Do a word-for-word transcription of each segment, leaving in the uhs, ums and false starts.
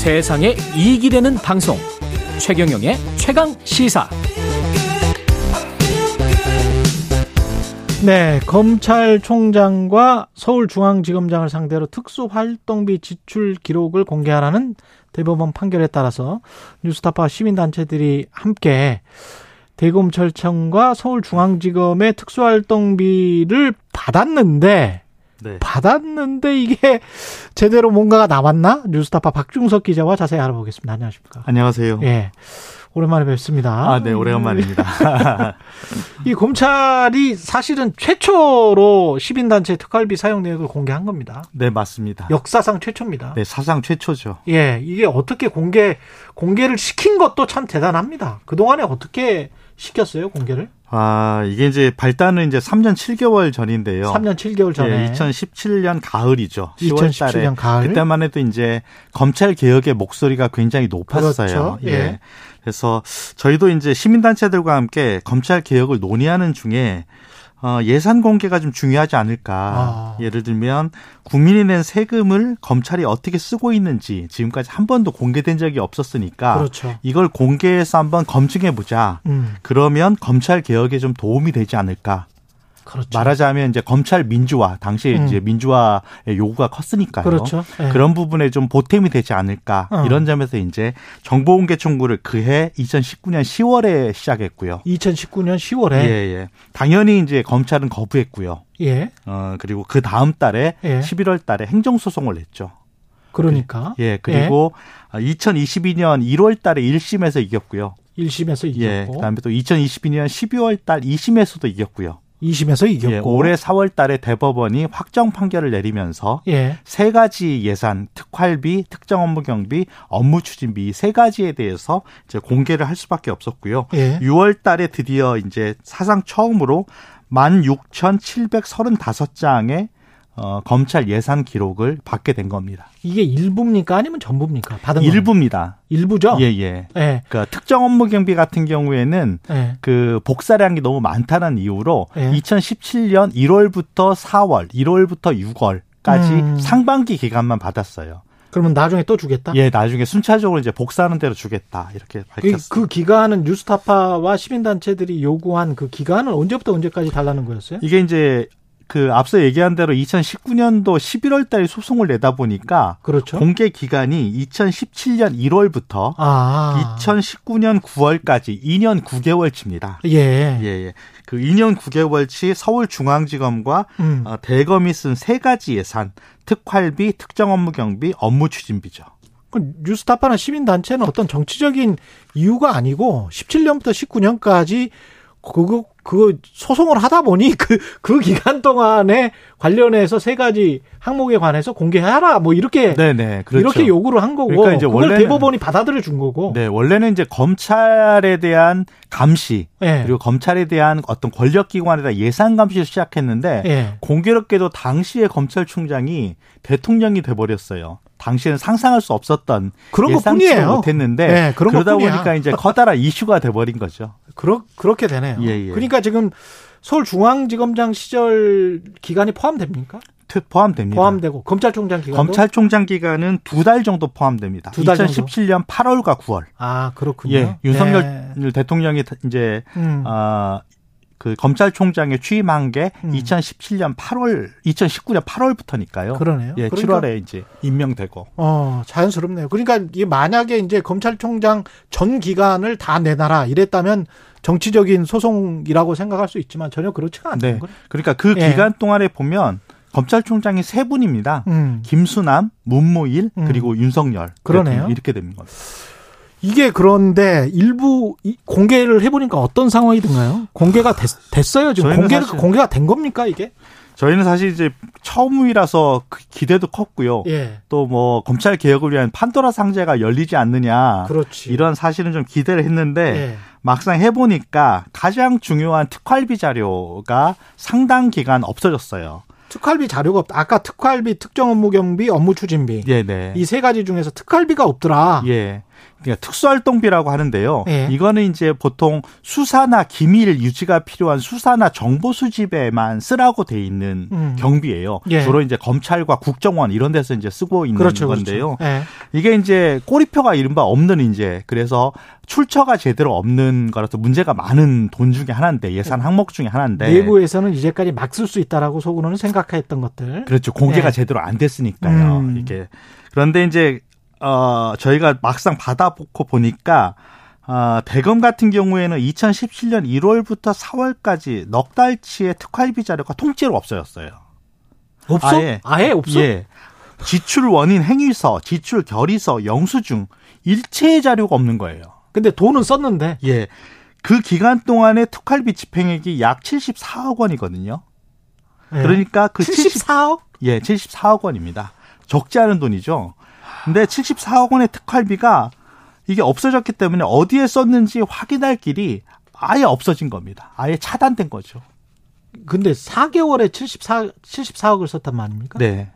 세상에 이익이 되는 방송 최경영의 최강시사. 네, 검찰총장과 서울중앙지검장을 상대로 특수활동비 지출 기록을 공개하라는 대법원 판결에 따라서 뉴스타파 시민단체들이 함께 대검찰청과 서울중앙지검의 특수활동비를 받았는데 네. 받았는데 이게 제대로 뭔가가 남았나? 뉴스타파 박중석 기자와 자세히 알아보겠습니다. 안녕하십니까? 안녕하세요. 예, 오랜만에 뵙습니다. 아, 네, 오래간만입니다. 이 검찰이 사실은 최초로 시민단체 특활비 사용 내역을 공개한 겁니다. 네, 맞습니다. 역사상 최초입니다. 네, 사상 최초죠. 예, 이게 어떻게 공개 공개를 시킨 것도 참 대단합니다. 그 동안에 어떻게 시켰어요, 공개를? 아, 이게 이제 발단은 이제 삼 년 칠 개월 전인데요. 삼 년 칠 개월 전에. 네, 이천십칠 년 가을이죠. 이천십칠 년 시월 달에. 가을. 그때만 해도 이제 검찰 개혁의 목소리가 굉장히 높았어요. 그렇죠. 예. 예. 그래서 저희도 이제 시민단체들과 함께 검찰 개혁을 논의하는 중에 어, 예산 공개가 좀 중요하지 않을까. 아. 예를 들면 국민이 낸 세금을 검찰이 어떻게 쓰고 있는지 지금까지 한 번도 공개된 적이 없었으니까 그렇죠. 이걸 공개해서 한번 검증해보자. 음. 그러면 검찰 개혁에 좀 도움이 되지 않을까. 그렇죠. 말하자면 이제 검찰 민주화, 당시에 음. 이제 민주화의 요구가 컸으니까요. 그렇죠. 네. 그런 부분에 좀 보탬이 되지 않을까. 어. 이런 점에서 이제 정보 공개 청구를 그해 이천십구 년 시월에 시작했고요. 이천십구 년 시월에. 예, 예. 당연히 이제 검찰은 거부했고요. 예. 어, 그리고 그 다음 달에 예. 십일월 달에 행정 소송을 냈죠. 그러니까. 예, 그리고 예. 이천이십이 년 일월 달에 일 심에서 이겼고요. 일 심에서 이겼고. 예. 그다음에 또 이천이십이 년 십이월 달 이 심에서 이겼고요. 이 심에서 이겼고. 예, 올해 사월 달에 대법원이 확정 판결을 내리면서 예. 세 가지 예산, 특활비, 특정 업무 경비, 업무 추진비 세 가지에 대해서 이제 공개를 할 수밖에 없었고요. 예. 유월 달에 드디어 이제 사상 처음으로 만 육천칠백삼십오 장의 어, 검찰 예산 기록을 받게 된 겁니다. 이게 일부입니까? 아니면 전부입니까? 받은 일부입니다. 일부죠? 예, 예. 예. 그러니까 특정 업무 경비 같은 경우에는 예. 그 복사량이 너무 많다는 이유로 예. 이천십칠 년 일월부터 사월, 일월부터 유월까지 음. 상반기 기간만 받았어요. 그러면 나중에 또 주겠다? 예, 나중에 순차적으로 이제 복사하는 대로 주겠다. 이렇게 밝혔습니다. 그, 그 기간은 뉴스타파와 시민단체들이 요구한 그 기간은 언제부터 언제까지 달라는 거였어요? 이게 이제 그 앞서 얘기한 대로 이천십구 년도 십일월 달에 소송을 내다 보니까 그렇죠. 공개 기간이 이천십칠 년 일월부터 아. 이천십구 년 구월까지 이 년 구 개월치입니다. 예. 예, 예. 그 이 년 구 개월치 서울중앙지검과 음. 어, 대검이 쓴 세 가지 예산, 특활비, 특정 업무 경비, 업무 추진비죠. 그 뉴스타파나 시민단체는 어떤 정치적인 이유가 아니고 십칠 년부터 십구 년까지 그거 그 소송을 하다 보니 그, 그 기간 동안에 관련해서 세 가지 항목에 관해서 공개하라 뭐 이렇게 네네, 그렇죠. 이렇게 요구를 한 거고 그러니까 이제 그걸 원래는, 대법원이 받아들여 준 거고. 네, 원래는 이제 검찰에 대한 감시 네. 그리고 검찰에 대한 어떤 권력기관에 대한 예산 감시를 시작했는데 네. 공교롭게도 당시의 검찰총장이 대통령이 돼버렸어요. 당시에는 상상할 수 없었던 예상치 못했는데 네, 그러다 것뿐이야. 보니까 이제 커다란 이슈가 돼버린 거죠. 그러, 그렇게 되네요. 예, 예. 그러니까 지금 서울중앙지검장 시절 기간이 포함됩니까? 포함됩니다. 포함되고 검찰총장 기간도? 검찰총장 기간은 두 달 정도 포함됩니다. 두 달 이천십칠 년 정도? 팔월과 구월. 아, 그렇군요. 예, 윤석열 네. 대통령이 이제 음. 어, 그 검찰총장에 취임한 게 음. 이천십칠 년 팔월, 이천십구 년 팔월부터니까요. 그러네요. 예, 그러니까, 칠월에 이제 임명되고. 어, 자연스럽네요. 그러니까 이게 만약에 이제 검찰총장 전 기간을 다 내놔라 이랬다면 정치적인 소송이라고 생각할 수 있지만 전혀 그렇지가 않네요. 네. 그러니까 그 예. 기간 동안에 보면 검찰총장이 세 분입니다. 음. 김수남, 문무일, 음. 그리고 윤석열. 그러네요. 이렇게 됩니다. 이게 그런데 일부 공개를 해보니까 어떤 상황이든가요? 공개가 됐, 됐어요 지금. 공개를 공개가 된 겁니까 이게? 저희는 사실 이제 처음이라서 기대도 컸고요. 예. 또 뭐 검찰 개혁을 위한 판도라 상자가 열리지 않느냐. 그렇지. 이런 사실은 좀 기대를 했는데 예. 막상 해보니까 가장 중요한 특활비 자료가 상당 기간 없어졌어요. 특활비 자료가 없다. 아까 특활비, 특정 업무 경비, 업무 추진비. 예, 네. 이 세 가지 중에서 특활비가 없더라. 예. 그러니까 특수활동비라고 하는데요. 예. 이거는 이제 보통 수사나 기밀 유지가 필요한 수사나 정보 수집에만 쓰라고 돼 있는 음. 경비예요. 예. 주로 이제 검찰과 국정원 이런 데서 이제 쓰고 있는 그렇죠, 건데요. 그렇죠. 예. 이게 이제 꼬리표가 이른바 없는 이제 그래서 출처가 제대로 없는 거라서 문제가 많은 돈 중에 하나인데 예산 항목 중에 하나인데 내부에서는 이제까지 막 쓸 수 있다라고 속으로는 생각했던 것들. 그렇죠. 공개가 예. 제대로 안 됐으니까요. 음. 이게 그런데 이제 어, 저희가 막상 받아보고 보니까, 어, 대검 같은 경우에는 이천십칠 년 일월부터 사월까지 넉 달치의 특활비 자료가 통째로 없어졌어요. 없어? 아예, 아예 없어? 예. 지출 원인 행위서, 지출 결의서, 영수증, 일체의 자료가 없는 거예요. 근데 돈은 썼는데? 예. 그 기간 동안에 특활비 집행액이 약 칠십사억 원이거든요. 예. 그러니까 그 칠십사억? 칠십, 예, 칠십사억 원입니다. 적지 않은 돈이죠. 근데 칠십사억 원의 특활비가 이게 없어졌기 때문에 어디에 썼는지 확인할 길이 아예 없어진 겁니다. 아예 차단된 거죠. 근데 사 개월에 칠십사, 칠십사억을 썼단 말입니까? 네.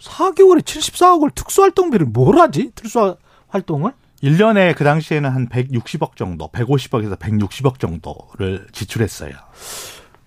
사 개월에 칠십사억을 특수활동비를 뭘 하지? 특수활동을? 일 년에 그 당시에는 한 백육십억 정도, 백오십억에서 백육십억 정도를 지출했어요.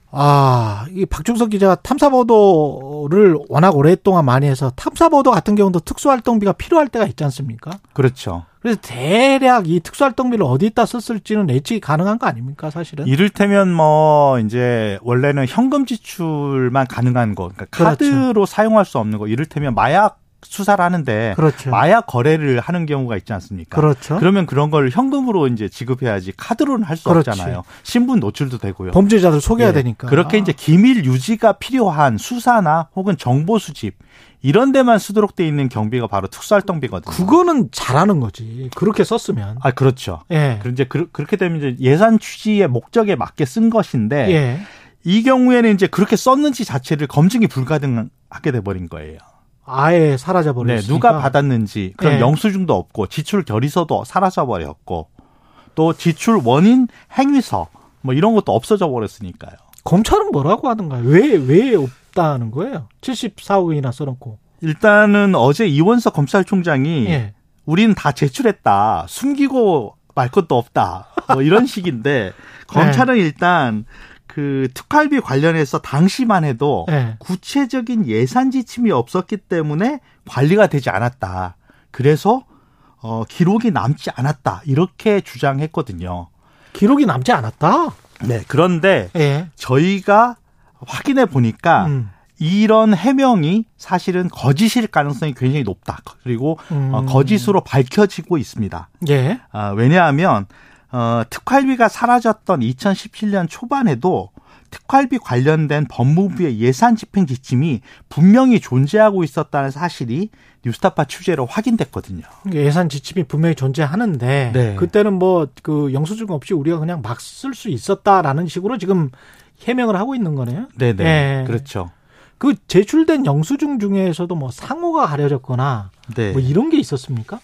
아, 이 박중석 기자가 탐사보도를 워낙 오랫동안 많이 해서 탐사보도 같은 경우도 특수활동비가 필요할 때가 있지 않습니까? 그렇죠. 그래서 대략 이 특수활동비를 어디다 썼을지는 예측이 가능한 거 아닙니까, 사실은? 이를테면 뭐 이제 원래는 현금 지출만 가능한 거, 그러니까 카드로 그렇죠. 사용할 수 없는 거, 이를테면 마약 수사를 하는데 그렇죠. 마약 거래를 하는 경우가 있지 않습니까? 그렇죠. 그러면 그런 걸 현금으로 이제 지급해야지 카드로는 할 수 없잖아요. 신분 노출도 되고요. 범죄자들 속여야 예. 되니까. 그렇게 이제 기밀 유지가 필요한 수사나 혹은 정보 수집 이런 데만 쓰도록 돼 있는 경비가 바로 특수활동비거든요. 그거는 잘하는 거지. 그렇게 썼으면. 아 그렇죠. 예. 그런데 그, 그렇게 되면 이제 예산 취지의 목적에 맞게 쓴 것인데 예. 이 경우에는 이제 그렇게 썼는지 자체를 검증이 불가능하게 돼버린 거예요. 아예 사라져버렸으니까. 네, 누가 받았는지 그럼 네. 영수증도 없고 지출 결의서도 사라져버렸고 또 지출 원인 행위서 뭐 이런 것도 없어져 버렸으니까요. 검찰은 뭐라고 하던가요? 왜, 왜 없다는 거예요? 칠십사억이나 써놓고. 일단은 어제 이원석 검찰총장이 네. 우린 다 제출했다. 숨기고 말 것도 없다. 뭐 이런 식인데 검찰은 네. 일단 그 특활비 관련해서 당시만 해도 네. 구체적인 예산 지침이 없었기 때문에 관리가 되지 않았다. 그래서 어, 기록이 남지 않았다. 이렇게 주장했거든요. 기록이 남지 않았다? 네. 그런데 네. 저희가 확인해 보니까 음. 이런 해명이 사실은 거짓일 가능성이 굉장히 높다. 그리고 음. 어, 거짓으로 밝혀지고 있습니다. 네. 어, 왜냐하면 어, 특활비가 사라졌던 이천십칠 년 초반에도 특활비 관련된 법무부의 예산 집행 지침이 분명히 존재하고 있었다는 사실이 뉴스타파 취재로 확인됐거든요. 예산 지침이 분명히 존재하는데 네. 그때는 뭐 그 영수증 없이 우리가 그냥 막 쓸 수 있었다라는 식으로 지금 해명을 하고 있는 거네요. 네네. 네. 그렇죠. 그 제출된 영수증 중에서도 뭐 상호가 가려졌거나 네. 뭐 이런 게 있었습니까?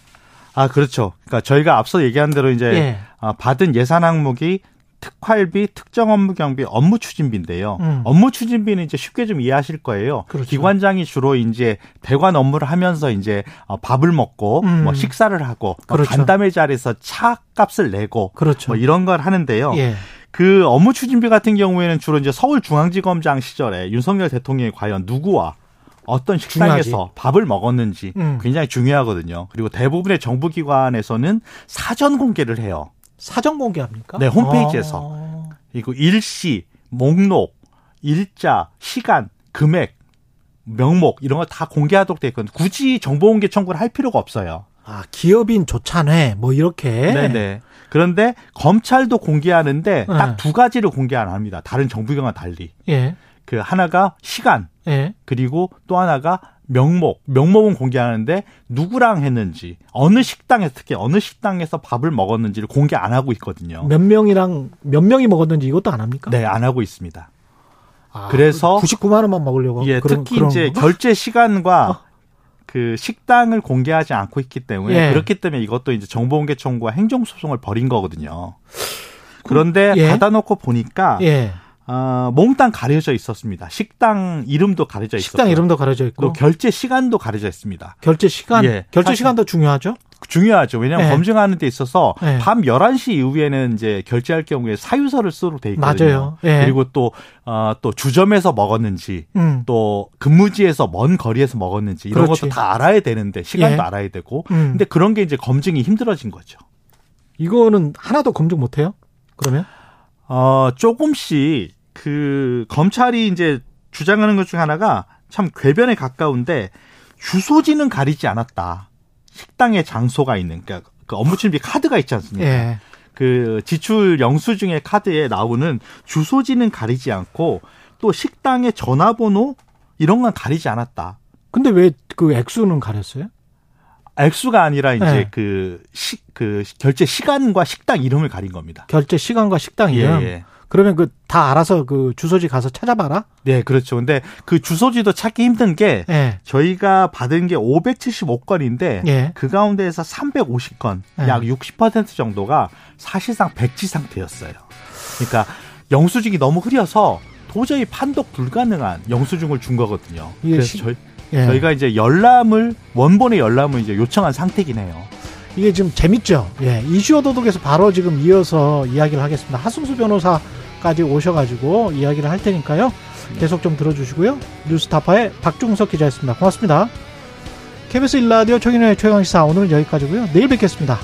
아, 그렇죠. 그러니까 저희가 앞서 얘기한 대로 이제 예. 받은 예산 항목이 특활비, 특정 업무 경비, 업무 추진비인데요. 음. 업무 추진비는 이제 쉽게 좀 이해하실 거예요. 그렇죠. 기관장이 주로 이제 대관 업무를 하면서 이제 밥을 먹고 음. 뭐 식사를 하고 그렇죠. 뭐 간담회 자리에서 차 값을 내고 그렇죠. 뭐 이런 걸 하는데요. 예. 그 업무 추진비 같은 경우에는 주로 이제 서울중앙지검장 시절에 윤석열 대통령이 과연 누구와 어떤 식당에서 중요하지. 밥을 먹었는지 음. 굉장히 중요하거든요. 그리고 대부분의 정부기관에서는 사전 공개를 해요. 사전 공개합니까? 네, 홈페이지에서. 아. 그리고 일시, 목록, 일자, 시간, 금액, 명목 이런 걸 다 공개하도록 돼 있거든요. 굳이 정보공개 청구를 할 필요가 없어요. 아, 기업인 조찬회 뭐 이렇게. 네네. 그런데 검찰도 공개하는데 네. 딱 두 가지를 공개 안 합니다. 다른 정부기관과 달리. 예. 그 하나가 시간. 예. 그리고 또 하나가 명목. 명목은 공개하는데 누구랑 했는지, 어느 식당에서 특히 어느 식당에서 밥을 먹었는지를 공개 안 하고 있거든요. 몇 명이랑 몇 명이 먹었는지 이것도 안 합니까? 네, 안 하고 있습니다. 아, 그래서 구십구만 원만 먹으려고. 예, 그런, 특히 그런 이제 건가? 결제 시간과 어. 그 식당을 공개하지 않고 있기 때문에 예. 그렇기 때문에 이것도 이제 정보공개 청구와 행정 소송을 벌인 거거든요. 그런데 예. 받아놓고 보니까. 예. 어, 몽땅 가려져 있었습니다. 식당 이름도 가려져 있었고. 식당 이름도 가려져 있고. 또 결제 시간도 가려져 있습니다. 결제 시간? 예. 결제 사실, 시간도 중요하죠? 중요하죠. 왜냐하면 네. 검증하는 데 있어서 네. 밤 열한 시 이후에는 이제 결제할 경우에 사유서를 쓰도록 돼 있거든요. 맞아요. 네. 그리고 또, 어, 또 주점에서 먹었는지 음. 또 근무지에서 먼 거리에서 먹었는지 이런 그렇지. 것도 다 알아야 되는데 시간도 예. 알아야 되고. 음. 근데 그런 게 이제 검증이 힘들어진 거죠. 이거는 하나도 검증 못 해요? 그러면? 어, 조금씩 그 검찰이 이제 주장하는 것 중 하나가 참 궤변에 가까운데 주소지는 가리지 않았다. 식당에 장소가 있는, 그러니까 그 업무침입 카드가 있지 않습니까? 예. 그 지출 영수증의 카드에 나오는 주소지는 가리지 않고 또 식당의 전화번호 이런 건 가리지 않았다. 근데 왜 그 액수는 가렸어요? 액수가 아니라 이제 예. 그 시, 그 결제 시간과 식당 이름을 가린 겁니다. 결제 시간과 식당 이름. 예, 예. 그러면 그 다 알아서 그 주소지 가서 찾아봐라? 네, 그렇죠. 근데 그 주소지도 찾기 힘든 게 예. 저희가 받은 게 오백칠십오 건인데 예. 그 가운데에서 삼백오십 건, 예. 약 육십 퍼센트 정도가 사실상 백지 상태였어요. 그러니까 영수증이 너무 흐려서 도저히 판독 불가능한 영수증을 준 거거든요. 그래서 시, 저희, 예. 저희가 이제 열람을, 원본의 열람을 이제 요청한 상태긴 해요. 이게 지금 재밌죠? 예. 이슈 오도독에서 바로 지금 이어서 이야기를 하겠습니다. 하승수 변호사까지 오셔가지고 이야기를 할 테니까요. 계속 좀 들어주시고요. 뉴스타파의 박중석 기자였습니다. 고맙습니다. 케이비에스 일 라디오 최경영의 최강시사 오늘은 여기까지고요. 내일 뵙겠습니다.